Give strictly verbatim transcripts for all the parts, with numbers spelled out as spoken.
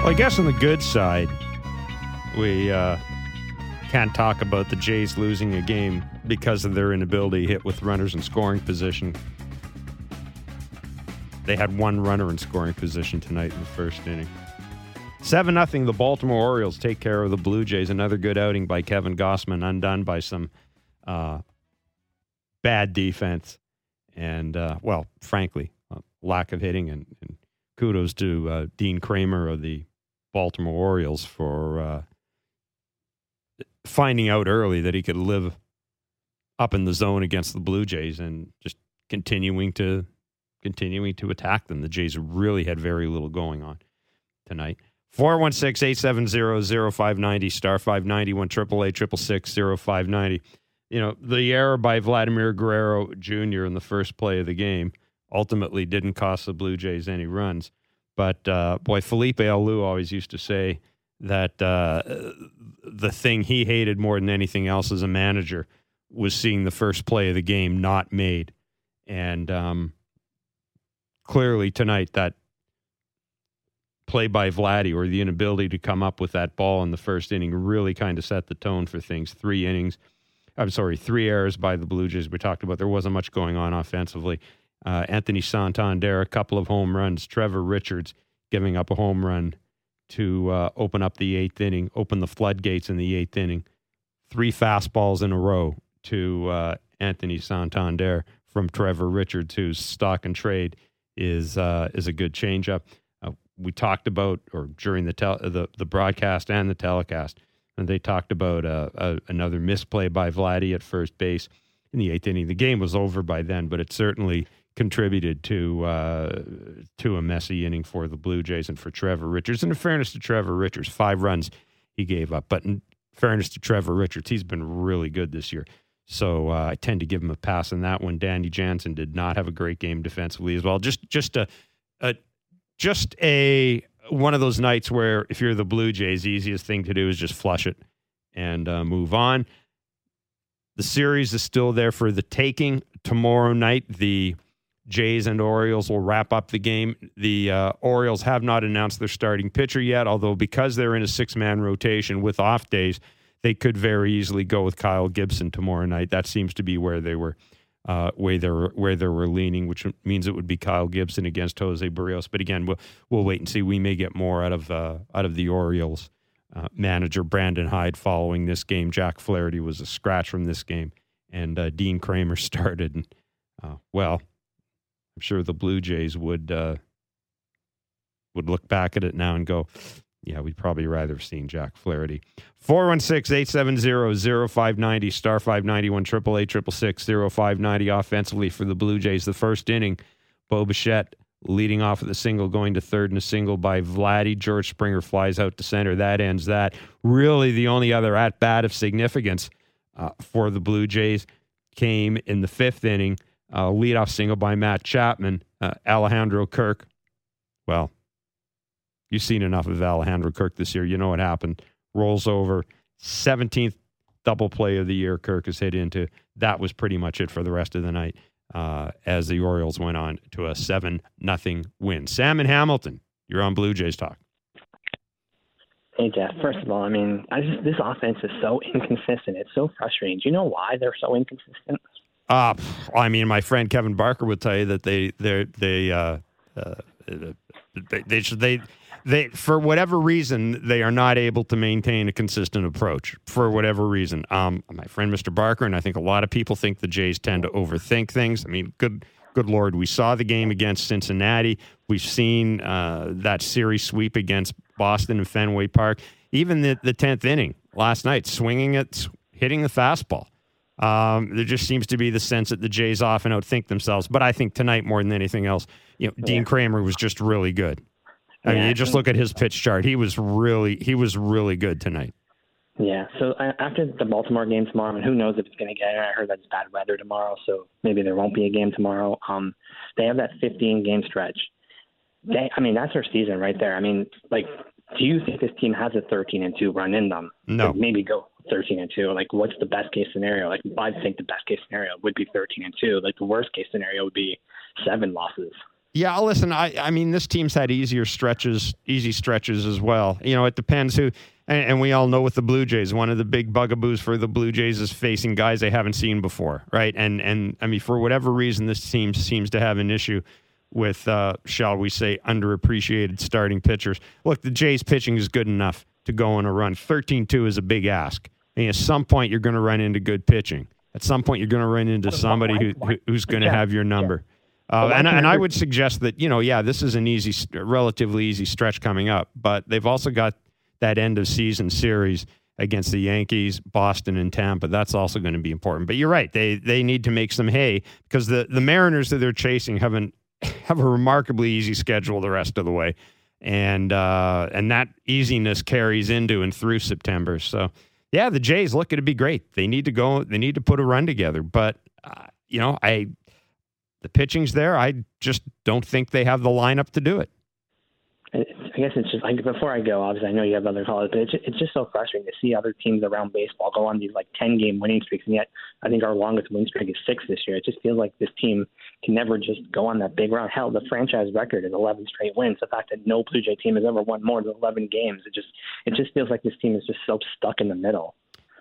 Well, I guess on the good side, we uh, can't talk about the Jays losing a game because of their inability to hit with runners in scoring position. They had one runner in scoring position tonight in the first inning. seven nothing, the Baltimore Orioles take care of the Blue Jays. Another good outing by Kevin Gausman, undone by some uh, bad defense. And, uh, well, frankly, uh, lack of hitting. And, and kudos to uh, Dean Kremer of the Baltimore Orioles for uh, finding out early that he could live up in the zone against the Blue Jays and just continuing to continuing to attack them. The Jays really had very little going on tonight. four one six, eight seven zero, zero five nine zero, star five ninety, one triple eight, six six six, zero five nine zero. You know, the error by Vladimir Guerrero Junior in the first play of the game ultimately didn't cost the Blue Jays any runs. But, uh, boy, Felipe Alou always used to say that uh, the thing he hated more than anything else as a manager was seeing the first play of the game not made. And um, clearly tonight that play by Vladdy, or the inability to come up with that ball in the first inning, really kind of set the tone for things. Three innings, I'm sorry, three errors by the Blue Jays. We talked about there wasn't much going on offensively. Uh, Anthony Santander, a couple of home runs. Trevor Richards giving up a home run to uh, open up the eighth inning, open the floodgates in the eighth inning. Three fastballs in a row to uh, Anthony Santander from Trevor Richards, whose stock and trade is uh, is a good changeup. Uh, we talked about, or during the, tel- the the broadcast and the telecast, and they talked about uh, uh, another misplay by Vladdy at first base in the eighth inning. The game was over by then, but it certainly contributed to uh, to a messy inning for the Blue Jays and for Trevor Richards. And in fairness to Trevor Richards, five runs he gave up. But in fairness to Trevor Richards, he's been really good this year. So uh, I tend to give him a pass on that one. Danny Jansen did not have a great game defensively as well. Just just a, a just a one of those nights where if you're the Blue Jays, the easiest thing to do is just flush it and uh, move on. The series is still there for the taking. Tomorrow night, the Jays and Orioles will wrap up the game. The uh, Orioles have not announced their starting pitcher yet, although because they're in a six-man rotation with off days, they could very easily go with Kyle Gibson tomorrow night. That seems to be where they were uh, where they were, where they were leaning, which means it would be Kyle Gibson against José Berríos. But again, we'll we'll wait and see. We may get more out of uh, out of the Orioles uh, manager Brandon Hyde following this game. Jack Flaherty was a scratch from this game, and uh, Dean Kremer started. And uh, well. I'm sure the Blue Jays would uh, would look back at it now and go, yeah, we'd probably rather have seen Jack Flaherty. four one six, eight seven zero, zero five nine zero, star five ninety, one triple eight, six six six, zero five nine zero. Offensively for the Blue Jays, the first inning, Bo Bichette leading off with a single, going to third and a single by Vladdy. George Springer flies out to center. That ends that. Really the only other at-bat of significance uh, for the Blue Jays came in the fifth inning. Uh, leadoff single by Matt Chapman. Uh, Alejandro Kirk, well, you've seen enough of Alejandro Kirk this year. You know what happened. Rolls over. seventeenth double play of the year Kirk is hit into. That was pretty much it for the rest of the night uh, as the Orioles went on to a seven nothing win. Sam in Hamilton, you're on Blue Jays Talk. Hey, Jeff, first of all, I mean, I just, this offense is so inconsistent. It's so frustrating. Do you know why they're so inconsistent? Uh, I mean, my friend Kevin Barker would tell you that they they they uh, uh, they, they they they for whatever reason they are not able to maintain a consistent approach for whatever reason. Um, my friend Mister Barker, and I think a lot of people think the Jays tend to overthink things. I mean, good good Lord, we saw the game against Cincinnati. We've seen uh, that series sweep against Boston and Fenway Park. Even the the tenth inning last night, swinging it, hitting the fastball. Um, there just seems to be the sense that the Jays often outthink themselves. But I think tonight, more than anything else, you know, yeah. Dean Kremer was just really good. I yeah, mean, you I just look at his pitch chart. He was really, he was really good tonight. Yeah. So uh, after the Baltimore game tomorrow, and who knows if it's going to get in. I heard that it's bad weather tomorrow, so maybe there won't be a game tomorrow. Um, they have that fifteen game stretch. They, I mean, that's their season right there. I mean, like, do you think this team has a thirteen and two run in them? No. Like maybe go thirteen and two. Like, what's the best case scenario? Like, I think the best case scenario would be thirteen and two. Like, the worst case scenario would be seven losses. Yeah, listen, I, I mean, this team's had easier stretches, easy stretches as well. You know, it depends who, and, and we all know with the Blue Jays, one of the big bugaboos for the Blue Jays is facing guys they haven't seen before, right? And, and I mean, for whatever reason, this team seems to have an issue with, uh, shall we say, underappreciated starting pitchers. Look, the Jays pitching is good enough to go on a run. thirteen two is a big ask. And at some point, you're going to run into good pitching. At some point, you're going to run into somebody who, who's going to have your number. Uh, and, and I would suggest that, you know, yeah, this is an easy, relatively easy stretch coming up, but they've also got that end of season series against the Yankees, Boston, and Tampa. That's also going to be important. But you're right. They they need to make some hay because the, the Mariners that they're chasing have, an, have a remarkably easy schedule the rest of the way. And, uh, and that easiness carries into and through September. So, yeah, the Jays, look, it'd be great. They need to go. They need to put a run together. But, uh, you know, I... The pitching's there. I just don't think they have the lineup to do it. I guess it's just like before I go, obviously I know you have other calls, but it's just, it's just so frustrating to see other teams around baseball go on these like ten game winning streaks, and yet I think our longest winning streak is six this year. It just feels like this team can never just go on that big run. Hell, the franchise record is eleven straight wins. The fact that no Blue Jay team has ever won more than eleven games, it just it just feels like this team is just so stuck in the middle.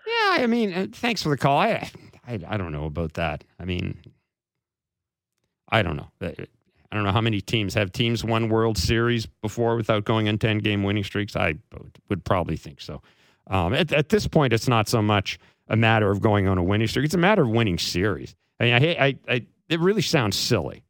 Yeah, I mean, thanks for the call. I I, I don't know about that. I mean. I don't know. I don't know how many teams have teams won World Series before without going on ten game winning streaks. I would probably think so. Um, at, at this point, it's not so much a matter of going on a winning streak. It's a matter of winning series. I mean, I, I, I, it really sounds silly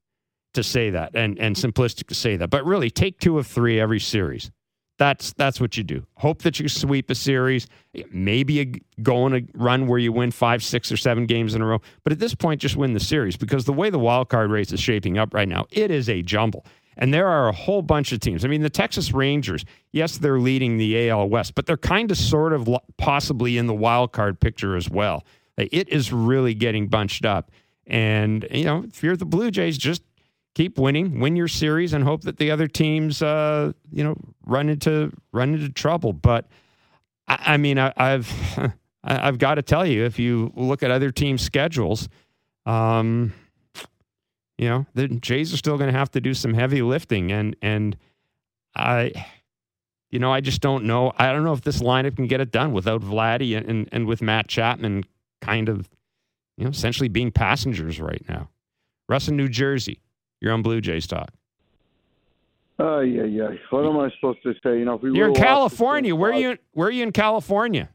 to say that and, and simplistic to say that, but really take two of three every series. That's, that's what you do. Hope that you sweep a series, maybe a, go on a run where you win five, six, or seven games in a row. But at this point, just win the series because the way the wild card race is shaping up right now, it is a jumble. And there are a whole bunch of teams. I mean, the Texas Rangers, yes, they're leading the A L West, but they're kind of sort of possibly in the wild card picture as well. It is really getting bunched up. And, you know, if you're the Blue Jays, just keep winning, win your series, and hope that the other teams, uh, you know, run into run into trouble. But I, I mean, I, I've I've got to tell you, if you look at other teams' schedules, um, you know, the Jays are still going to have to do some heavy lifting, and and I, you know, I just don't know. I don't know if this lineup can get it done without Vladdy and and, and with Matt Chapman kind of, you know, essentially being passengers right now. Russ in New Jersey. You're on Blue Jays talk. Oh, uh, yeah, yeah. What am I supposed to say? You know, if we You're in California. Where are you where are you in California?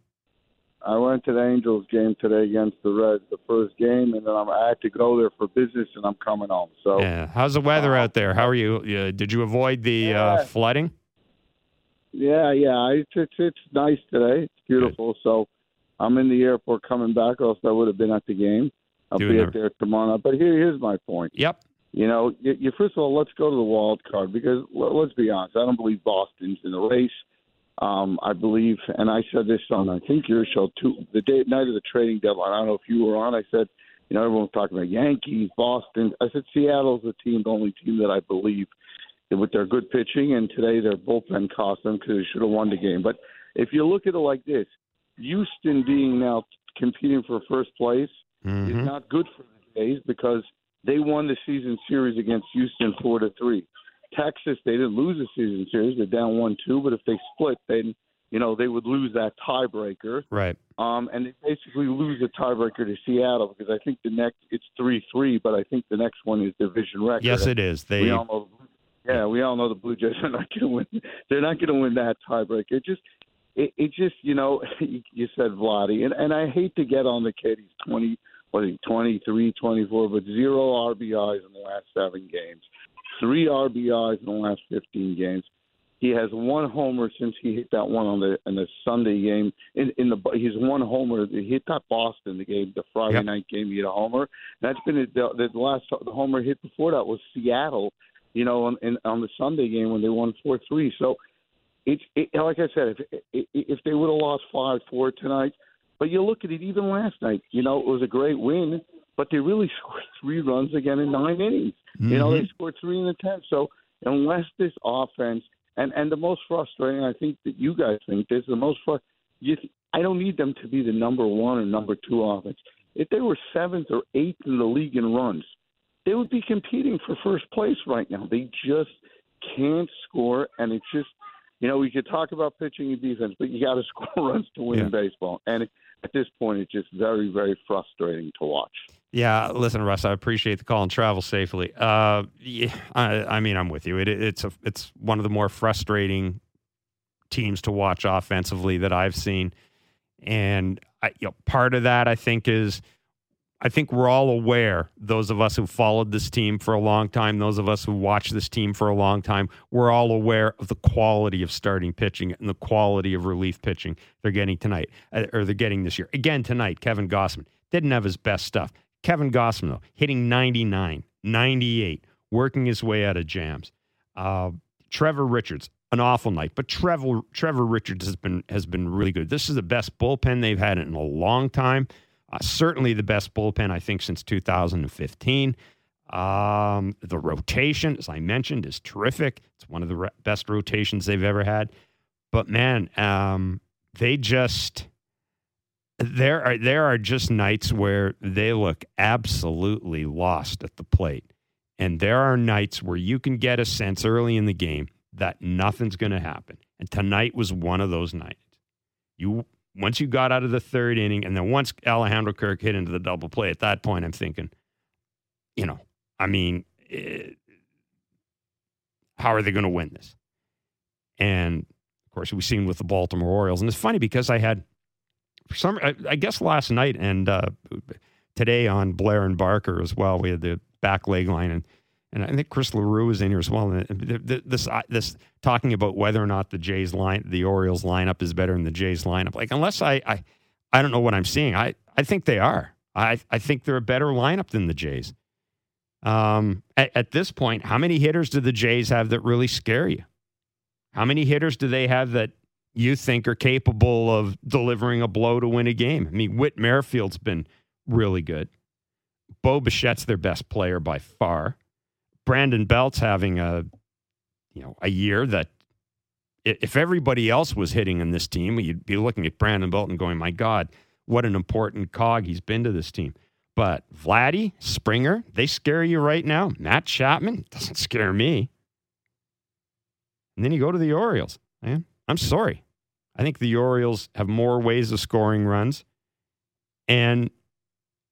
I went to the Angels game today against the Reds, the first game, and then I'm, I had to go there for business, and I'm coming home. So, yeah. How's the weather uh, out there? How are you? Uh, did you avoid the yeah. uh, flooding? Yeah, yeah. It's, it's, it's nice today. It's beautiful. Good. So I'm in the airport coming back, or else I would have been at the game. I'll Doing be out the... there tomorrow. But here, here's my point. Yep. You know, you, you, first of all, let's go to the wild card because, well, let's be honest, I don't believe Boston's in the race. Um, I believe, and I said this on, I think, your show, too, the day, night of the trading deadline. I don't know if you were on. I said, you know, everyone's talking about Yankees, Boston. I said Seattle's the team, the only team that I believe with their good pitching, and today their bullpen cost them because they should have won the game. But if you look at it like this, Houston being now competing for first place mm-hmm. is not good for the Jays because – they won the season series against Houston four to three. Texas, they didn't lose the season series; they're down one two. But if they split, then you know they would lose that tiebreaker. Right. Um, and they basically lose the tiebreaker to Seattle because I think the next it's three three, but I think the next one is division record. Yes, it is. They. We all know, yeah, we all know the Blue Jays are not going to win. They're not going to win that tiebreaker. It just, it, it just, you know, you said Vladdy, and and I hate to get on the kid. He's twenty. What he, twenty-three, twenty-four, but zero R B Is in the last seven games, three R B Is in the last fifteen games. He has one homer since he hit that one on the in the Sunday game. In, in the he's one homer. He hit that Boston the game, the Friday yep. night game. He hit a homer. That's been a, the, the last the homer hit before that was Seattle. You know, on in, on the Sunday game when they won four three. So it's it, like I said, if it, if they would have lost five four tonight. But you look at it, even last night, you know, it was a great win, but they really scored three runs again in nine innings. Mm-hmm. You know, they scored three in the tenth. So unless this offense, and, and the most frustrating, I think that you guys think this, the most fru- you th- I don't need them to be the number one or number two offense. If they were seventh or eighth in the league in runs, they would be competing for first place right now. They just can't score, and it's just, you know, we could talk about pitching and defense, but you got to score runs to win yeah. in baseball. And at this point, it's just very, very frustrating to watch. Yeah, listen, Russ, I appreciate the call and travel safely. Uh, yeah, I, I mean, I'm with you. It, it's a, it's one of the more frustrating teams to watch offensively that I've seen. And I, you know, part of that, I think, is I think we're all aware, those of us who followed this team for a long time, those of us who watched this team for a long time, we're all aware of the quality of starting pitching and the quality of relief pitching they're getting tonight, or they're getting this year. Again, tonight, Kevin Gausman didn't have his best stuff. Kevin Gausman, though, hitting ninety-nine, ninety-eight, working his way out of jams. Uh, Trevor Richards, an awful night, but Trevor Trevor Richards has been has been really good. This is the best bullpen they've had in a long time. Uh, certainly the best bullpen, I think, since two thousand fifteen. Um, the rotation, as I mentioned, is terrific. It's one of the re- best rotations they've ever had. But, man, um, they just... There are there are just nights where they look absolutely lost at the plate. And there are nights where you can get a sense early in the game that nothing's going to happen. And tonight was one of those nights. You Once you got out of the third inning, and then once Alejandro Kirk hit into the double play, at that point I'm thinking, you know, I mean, it, how are they going to win this? And, of course, we've seen with the Baltimore Orioles. And it's funny because I had... Some, I, I guess last night and uh, today on Blair and Barker as well, we had the back leg line, and, and I think Chris LaRue was in here as well. And this this talking about whether or not the Jays line, the Orioles lineup is better than the Jays lineup. Like, unless I, I, I don't know what I'm seeing. I, I think they are. I I think they're a better lineup than the Jays. Um, at, at this point, how many hitters do the Jays have that really scare you? How many hitters do they have that you think are capable of delivering a blow to win a game? I mean, Whit Merrifield's been really good. Bo Bichette's their best player by far. Brandon Belt's having a, you know, a year that if everybody else was hitting in this team, you'd be looking at Brandon Belt and going, my God, what an important cog he's been to this team. But Vladdy, Springer, they scare you right now. Matt Chapman doesn't scare me. And then you go to the Orioles, man. I'm sorry. I think the Orioles have more ways of scoring runs. And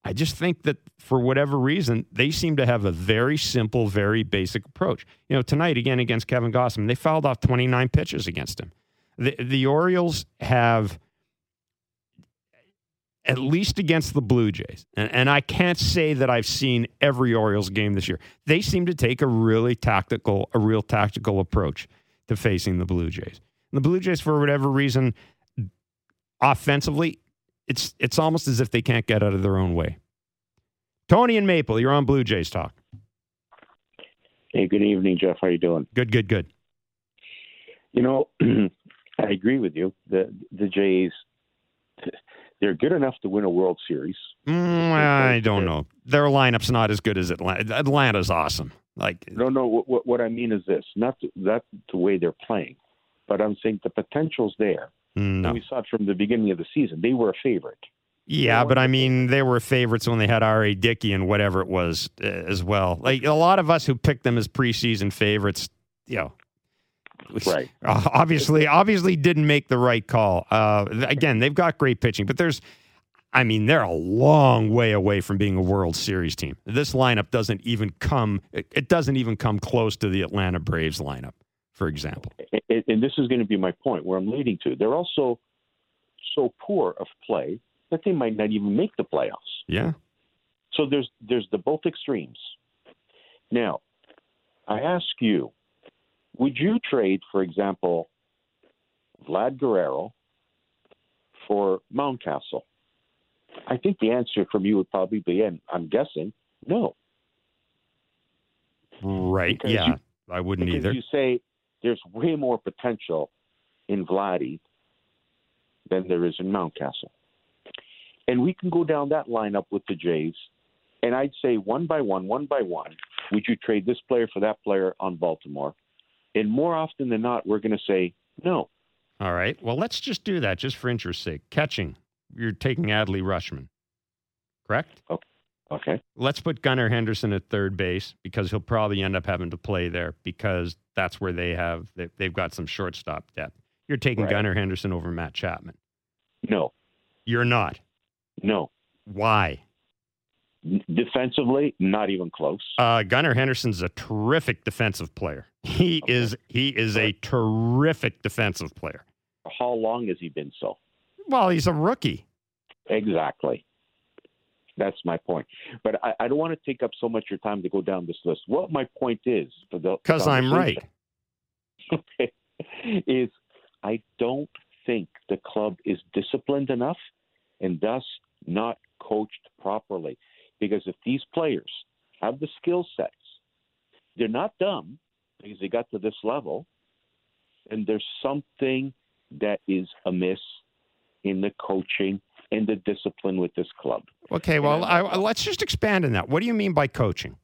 I just think that for whatever reason, they seem to have a very simple, very basic approach. You know, tonight, again, against Kevin Gausman, they fouled off twenty-nine pitches against him. The, the Orioles have, at least against the Blue Jays, and, and I can't say that I've seen every Orioles game this year, they seem to take a really tactical, a real tactical approach to facing the Blue Jays. The Blue Jays, for whatever reason, offensively, it's it's almost as if they can't get out of their own way. Tony and Maple, you're on Blue Jays Talk. Hey, good evening, Jeff. How are you doing? Good, good, good. You know, I agree with you. The the Jays, they're good enough to win a World Series. Mm, I don't know. Their lineup's not as good as Atlanta. Atlanta's awesome. Like, no, no. What what I mean is this: not to, not the way they're playing. But I'm saying the potential's there. No. We saw it from the beginning of the season. They were a favorite. Yeah, but I mean, they were favorites when they had R A. Dickey and whatever it was uh, as well. Like, a lot of us who picked them as preseason favorites, you know, right. obviously, obviously didn't make the right call. Uh, again, they've got great pitching, but there's, I mean, they're a long way away from being a World Series team. This lineup doesn't even come, it doesn't even come close to the Atlanta Braves lineup, for example. And this is going to be my point where I'm leading to. They're also so poor of play that they might not even make the playoffs. Yeah. So there's there's the both extremes. Now, I ask you, would you trade, for example, Vlad Guerrero for Mountcastle? I think the answer from you would probably be, and I'm guessing, no. Right, because yeah. You, I wouldn't because either. You say... There's way more potential in Vladdy than there is in Mountcastle. And we can go down that lineup with the Jays, and I'd say one by one, one by one, would you trade this player for that player on Baltimore? And more often than not, we're going to say no. All right. Well, let's just do that just for interest's sake. Catching, you're taking Adley Rutschman, correct? Okay. Okay. Let's put Gunnar Henderson at third base because he'll probably end up having to play there because that's where they have, they've got some shortstop depth. You're taking right. Gunnar Henderson over Matt Chapman. No. You're not? No. Why? Defensively, not even close. Uh, Gunnar Henderson's a terrific defensive player. He okay. is he is a terrific defensive player. How long has he been so? Well, he's a rookie. Exactly. That's my point. But I, I don't want to take up so much of your time to go down this list. What my point is, for the because I'm right, is I don't think the club is disciplined enough and thus not coached properly. Because if these players have the skill sets, they're not dumb because they got to this level, and there's something that is amiss in the coaching and the discipline with this club. Okay, well, I, I, let's just expand on that. What do you mean by coaching?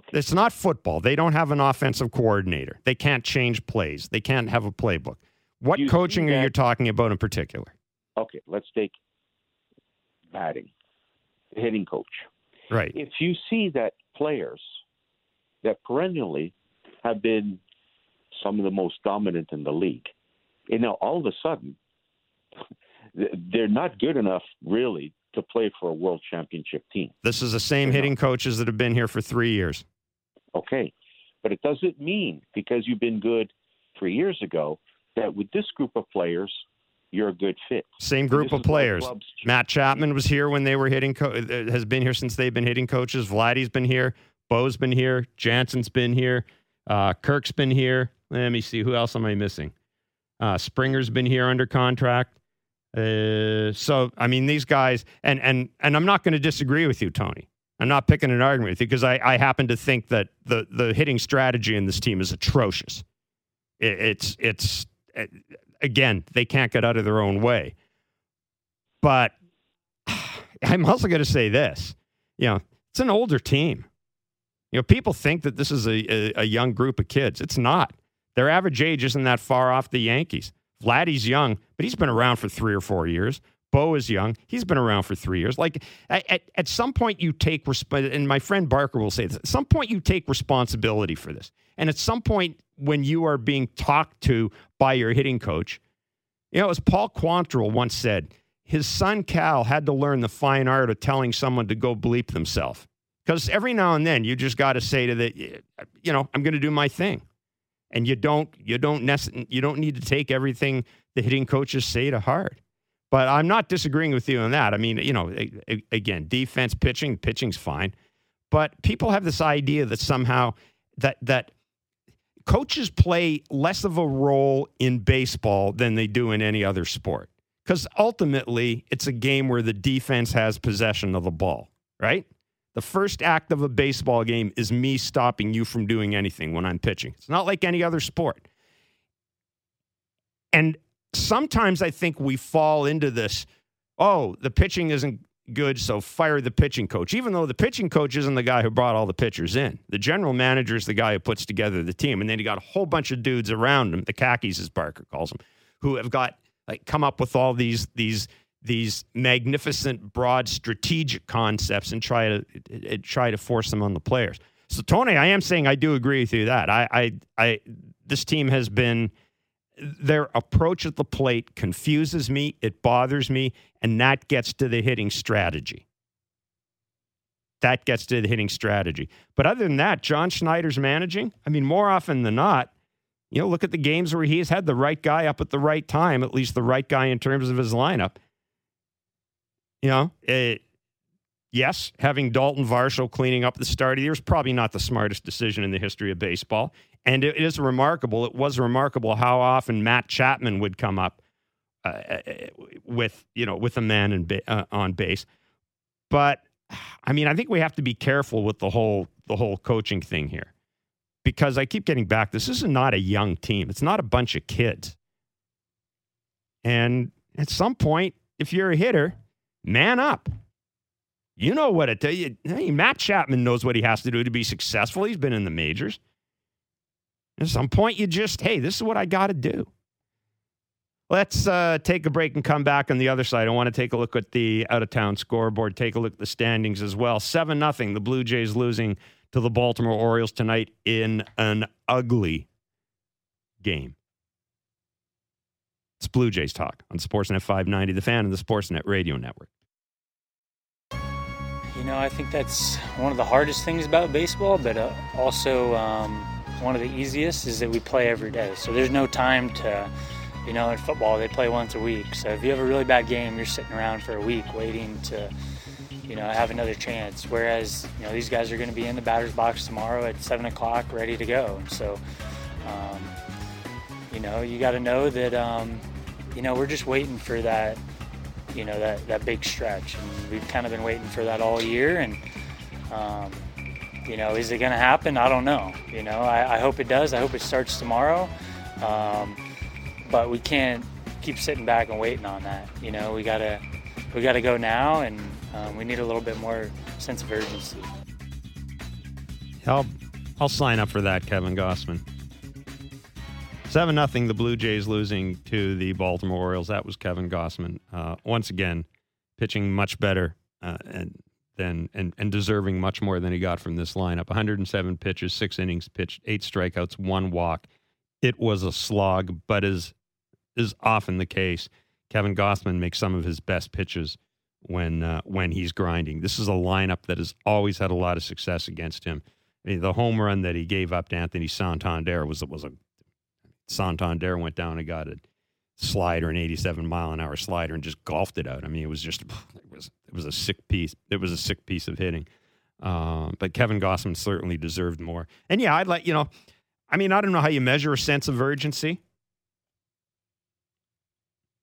Okay. It's not football. They don't have an offensive coordinator. They can't change plays. They can't have a playbook. What you coaching are you talking about in particular? Okay, let's take batting, hitting coach. Right. If you see that players that perennially have been some of the most dominant in the league, and now all of a sudden they're not good enough really to play for a world championship team. This is the same they're hitting not. coaches that have been here for three years. Okay. But it doesn't mean because you've been good three years ago that with this group of players, you're a good fit. Same group of players. Matt Chapman was here when they were hitting, co- has been here since they've been hitting coaches. Vladdy's been here. Bo's been here. Jansen's been here. Uh, Kirk's been here. Let me see. Who else am I missing? Uh, Springer's been here under contract. Uh, so, I mean, these guys, and and and I'm not going to disagree with you, Tony. I'm not picking an argument with you because I, I happen to think that the, the hitting strategy in this team is atrocious. It, it's, it's, it, Again, they can't get out of their own way. But I'm also going to say this. You know, it's an older team. You know, people think that this is a, a, a young group of kids. It's not. Their average age isn't that far off the Yankees. Vladdy's young, but he's been around for three or four years. Bo is young. He's been around for three years. Like, at, at some point you take, resp- and my friend Barker will say this, at some point you take responsibility for this. And at some point when you are being talked to by your hitting coach, you know, as Paul Quantrill once said, his son Cal had to learn the fine art of telling someone to go bleep themselves. Because every now and then you just got to say to the, you know, I'm going to do my thing. And you don't, you don't nec- you don't need to take everything the hitting coaches say to heart. But I'm not disagreeing with you on that. I mean, you know, again, defense, pitching, pitching's fine. But people have this idea that somehow that that coaches play less of a role in baseball than they do in any other sport. Because ultimately, it's a game where the defense has possession of the ball, right? The first act of a baseball game is me stopping you from doing anything when I'm pitching. It's not like any other sport. And sometimes I think we fall into this, oh, the pitching isn't good, so fire the pitching coach, even though the pitching coach isn't the guy who brought all the pitchers in. The general manager is the guy who puts together the team, and then he got a whole bunch of dudes around him, the khakis as Barker calls them, who have got like come up with all these these these magnificent broad strategic concepts and try to it, it, try to force them on the players. So Tony, I am saying I do agree with you that I I, I this team has been. Their approach at the plate confuses me, it bothers me, and that gets to the hitting strategy. That gets to the hitting strategy. But other than that, John Schneider's managing, I mean, more often than not, you know, look at the games where he's had the right guy up at the right time, at least the right guy in terms of his lineup. You know, it, yes, having Dalton Varsho cleaning up the start of the year is probably not the smartest decision in the history of baseball. And it is remarkable. It was remarkable how often Matt Chapman would come up uh, with, you know, with a man in ba- uh, on base. But I mean, I think we have to be careful with the whole the whole coaching thing here, because I keep getting back. This is not a young team. It's not a bunch of kids. And at some point, if you're a hitter, man up. You know what it does. Hey, Matt Chapman knows what he has to do to be successful. He's been in the majors. At some point, you just, hey, this is what I got to do. Let's uh, take a break and come back on the other side. I want to take a look at the out-of-town scoreboard, take a look at the standings as well. seven nothing, the Blue Jays losing to the Baltimore Orioles tonight in an ugly game. It's Blue Jays Talk on Sportsnet five ninety, The Fan, and the Sportsnet Radio Network. You know, I think that's one of the hardest things about baseball, but uh, also um, one of the easiest is that we play every day. So there's no time to... You know, in football, they play once a week. So if you have a really bad game, you're sitting around for a week waiting to, you know, have another chance. Whereas, you know, these guys are going to be in the batter's box tomorrow at seven o'clock ready to go. So, um, you know, you got to know that, um, you know, we're just waiting for that, you know, that, that big stretch. And we've kind of been waiting for that all year. And, um, you know, is it going to happen? I don't know. You know, I, I hope it does. I hope it starts tomorrow. Um, But we can't keep sitting back and waiting on that. You know, we gotta, we gotta go now, and um, we need a little bit more sense of urgency. I'll, I'll sign up for that, Kevin Gausman. Seven nothing, the Blue Jays losing to the Baltimore Orioles. That was Kevin Gausman uh, once again, pitching much better uh, and than and, and deserving much more than he got from this lineup. one hundred seven pitches, six innings pitched, eight strikeouts, one walk. It was a slog, but as is often the case, Kevin Gausman makes some of his best pitches when uh, when he's grinding. This is a lineup that has always had a lot of success against him. I mean, the home run that he gave up to Anthony Santander was was a Santander went down and got a slider, an eighty-seven mile an hour slider, and just golfed it out. I mean, it was just it was it was a sick piece. It was a sick piece of hitting. Um, but Kevin Gausman certainly deserved more. And yeah, I'd like you know. I mean, I don't know how you measure a sense of urgency.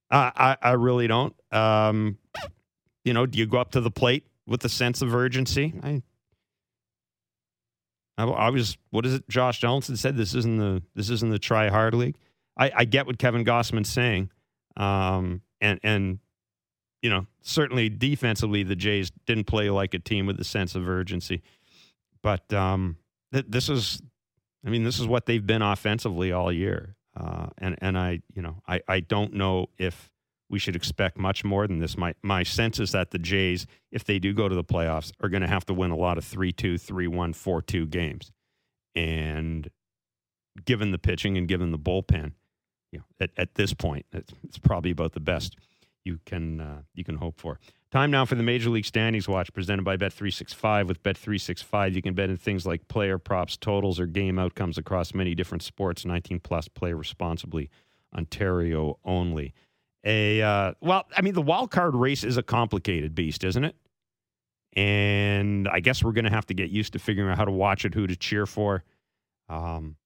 Uh, I, I really don't. Um, you know, do you go up to the plate with a sense of urgency? I, I, I was. What is it? Josh Donaldson said this isn't the this isn't the try hard league. I, I get what Kevin Gausman's saying, um, and and you know certainly defensively the Jays didn't play like a team with a sense of urgency, but um, th- this is. I mean, this is what they've been offensively all year, uh, and and I, you know, I, I don't know if we should expect much more than this. My my sense is that the Jays, if they do go to the playoffs, are going to have to win a lot of three two, three one, four two games, and given the pitching and given the bullpen, you know, at, at this point, it's, it's probably about the best you can uh, you can hope for. Time now for the Major League Standings Watch presented by Bet three sixty-five. With Bet three sixty-five, you can bet in things like player props, totals, or game outcomes across many different sports. nineteen plus, play responsibly. Ontario only. A uh, well, I mean, the wild card race is a complicated beast, isn't it? And I guess we're going to have to get used to figuring out how to watch it, who to cheer for. Um,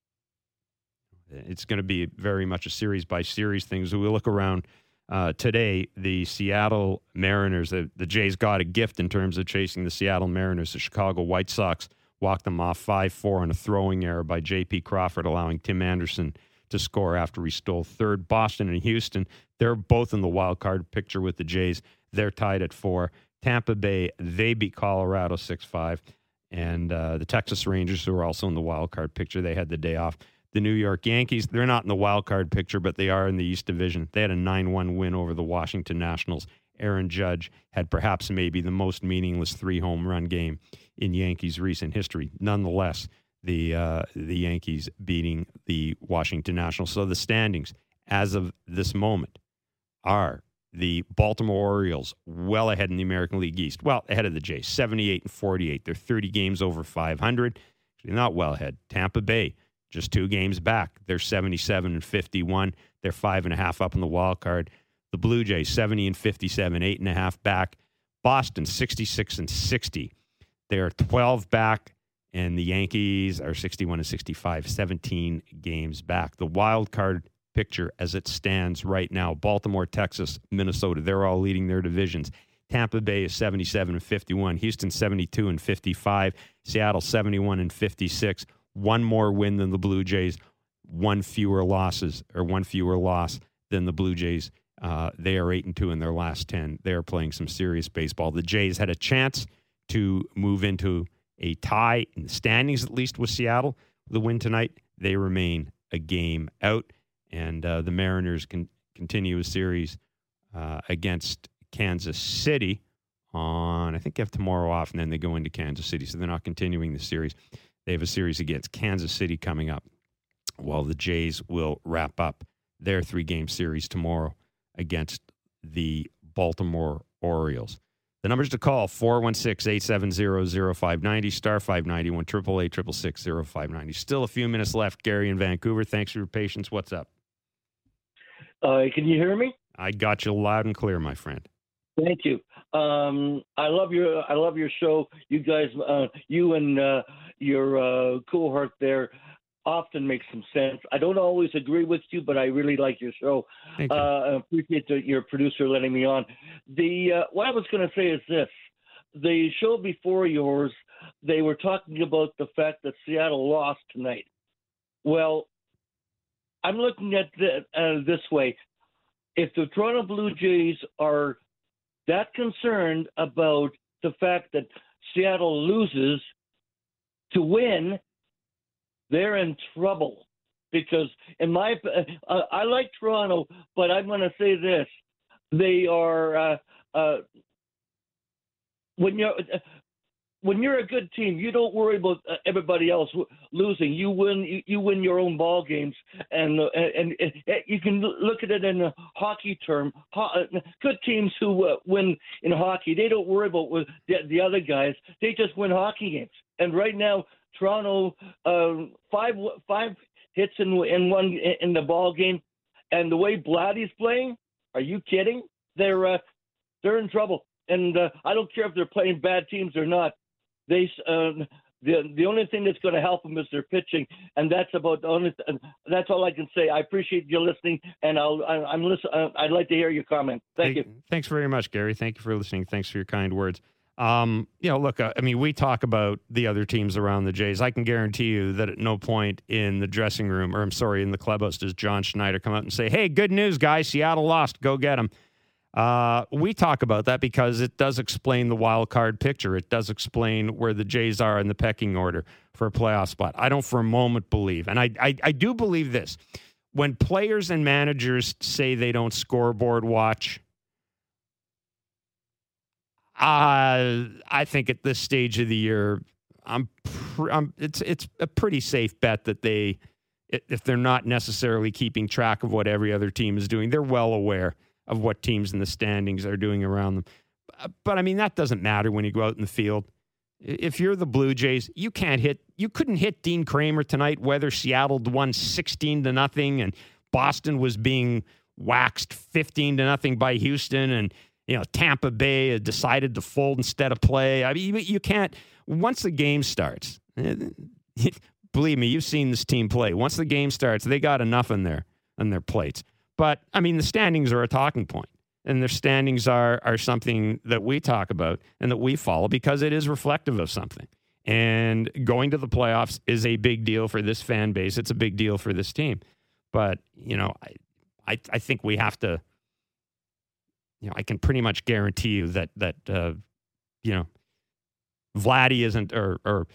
it's going to be very much a series-by-series thing. As we look around... Uh, today, the Seattle Mariners, the, the Jays got a gift in terms of chasing the Seattle Mariners. The Chicago White Sox walked them off five four on a throwing error by J P. Crawford, allowing Tim Anderson to score after he stole third. Boston and Houston, they're both in the wild card picture with the Jays. They're tied at four. Tampa Bay, they beat Colorado six five. And uh, the Texas Rangers, who are also in the wild card picture, they had the day off. The New York Yankees, they're not in the wild card picture, but they are in the East Division. They had a nine one win over the Washington Nationals. Aaron Judge had perhaps maybe the most meaningless three-home run game in Yankees recent history. Nonetheless, the uh, the Yankees beating the Washington Nationals. So the standings as of this moment are the Baltimore Orioles well ahead in the American League East. Well, ahead of the Jays, seventy-eight and forty-eight. They're thirty games over five hundred. Actually, not well ahead. Tampa Bay, just two games back. They're seventy-seven and fifty-one. They're five and a half up in the wild card. The Blue Jays, seventy and fifty-seven, eight and a half back. Boston, sixty-six and sixty. They're twelve back, and the Yankees are sixty-one and sixty-five, seventeen games back. The wild card picture as it stands right now, Baltimore, Texas, Minnesota, they're all leading their divisions. Tampa Bay is seventy-seven and fifty-one. Houston, seventy-two and fifty-five. Seattle, seventy-one and fifty-six. One more win than the Blue Jays, one fewer losses or one fewer loss than the Blue Jays. Uh, they are eight and two in their last ten. They are playing some serious baseball. The Jays had a chance to move into a tie in the standings, at least with Seattle. The win tonight, they remain a game out, and uh, the Mariners can continue his series uh, against Kansas City on, I think they have tomorrow off, and then they go into Kansas City. So they're not continuing the series. They have a series against Kansas City coming up, while the Jays will wrap up their three-game series tomorrow against the Baltimore Orioles. The numbers to call, four one six, eight seven zero, zero five nine zero, star five ninety, one triple eight, six six six, zero five nine zero. Still a few minutes left. Gary in Vancouver, thanks for your patience. What's up? Uh, can you hear me? I got you loud and clear, my friend. Thank you. Um, I love your I love your show. You guys, uh, you and uh, your uh, cohort there often make some sense. I don't always agree with you, but I really like your show. Thank you. Uh, I appreciate the, your producer letting me on. The uh, what I was going to say is this. The show before yours, they were talking about the fact that Seattle lost tonight. Well, I'm looking at the, uh, this way. If the Toronto Blue Jays are that concerned about the fact that Seattle loses to win, they're in trouble. Because in my, uh, I like Toronto, but I'm going to say this: they are uh, uh, when you're uh, when you're a good team, you don't worry about everybody else losing. You win, you, you win your own ball games, and, and and you can look at it in a hockey term. Good teams who uh, win in hockey, they don't worry about the, the other guys. They just win hockey games. And right now, Toronto uh, five five hits in in one in the ball game, and the way Blatty's playing, are you kidding? They're uh, they're in trouble, and uh, I don't care if they're playing bad teams or not. They uh, the the only thing that's going to help them is their pitching, and that's about the only. Th- that's all I can say. I appreciate you listening, and I'll I, I'm listen. I'd like to hear your comment. Thank hey, you. Thanks very much, Gary. Thank you for listening. Thanks for your kind words. Um, you know, look, uh, I mean, we talk about the other teams around the Jays. I can guarantee you that at no point in the dressing room, or I'm sorry, in the clubhouse, does John Schneider come out and say, hey, good news, guys, Seattle lost, go get them. Uh, we talk about that because it does explain the wild card picture. It does explain where the Jays are in the pecking order for a playoff spot. I don't for a moment believe, and I, I, I do believe this, when players and managers say they don't scoreboard watch, Uh, I think at this stage of the year, I'm, pr- I'm it's it's a pretty safe bet that they, if they're not necessarily keeping track of what every other team is doing, they're well aware of what teams in the standings are doing around them. But I mean, that doesn't matter when you go out in the field. If you're the Blue Jays, you can't hit. You couldn't hit Dean Kremer tonight, whether Seattle won sixteen to nothing and Boston was being waxed fifteen to nothing by Houston, and you know, Tampa Bay decided to fold instead of play. I mean, you, you can't, once the game starts, believe me, you've seen this team play. Once the game starts, they got enough in their, in their plates. But, I mean, the standings are a talking point, and their standings are, are something that we talk about and that we follow because it is reflective of something. And going to the playoffs is a big deal for this fan base. It's a big deal for this team. But, you know, I, I, I think we have to, you know, I can pretty much guarantee you that that uh, you know, Vladdy isn't or or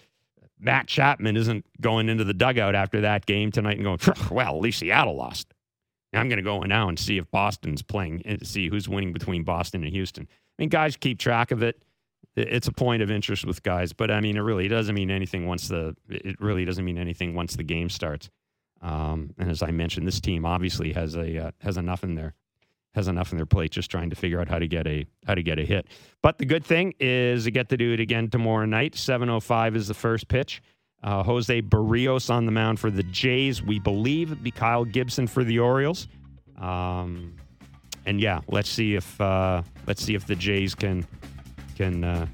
Matt Chapman isn't going into the dugout after that game tonight and going, well, at least Seattle lost. I'm going to go in now and see if Boston's playing and see who's winning between Boston and Houston. I mean, guys keep track of it. It's a point of interest with guys, but I mean, it really doesn't mean anything once the it really doesn't mean anything once the game starts. Um, and as I mentioned, this team obviously has a uh, has enough in there. has enough in their plate just trying to figure out how to get a how to get a hit. But the good thing is they get to do it again tomorrow night. seven oh five is the first pitch. Uh, José Berríos on the mound for the Jays. We believe it'd be Kyle Gibson for the Orioles. Um, and yeah, let's see if uh, let's see if the Jays can can uh,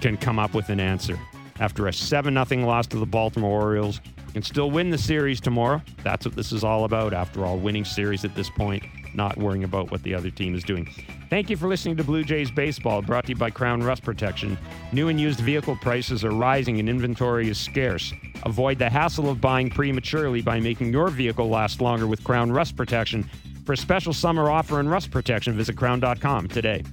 can come up with an answer after a seven nothing loss to the Baltimore Orioles. Can still win the series tomorrow. That's what this is all about. After all, winning series at this point, not worrying about what the other team is doing. Thank you for listening to Blue Jays Baseball, brought to you by Crown Rust Protection. New and used vehicle prices are rising and inventory is scarce. Avoid the hassle of buying prematurely by making your vehicle last longer with Crown Rust Protection. For a special summer offer and rust protection, visit crown dot com today.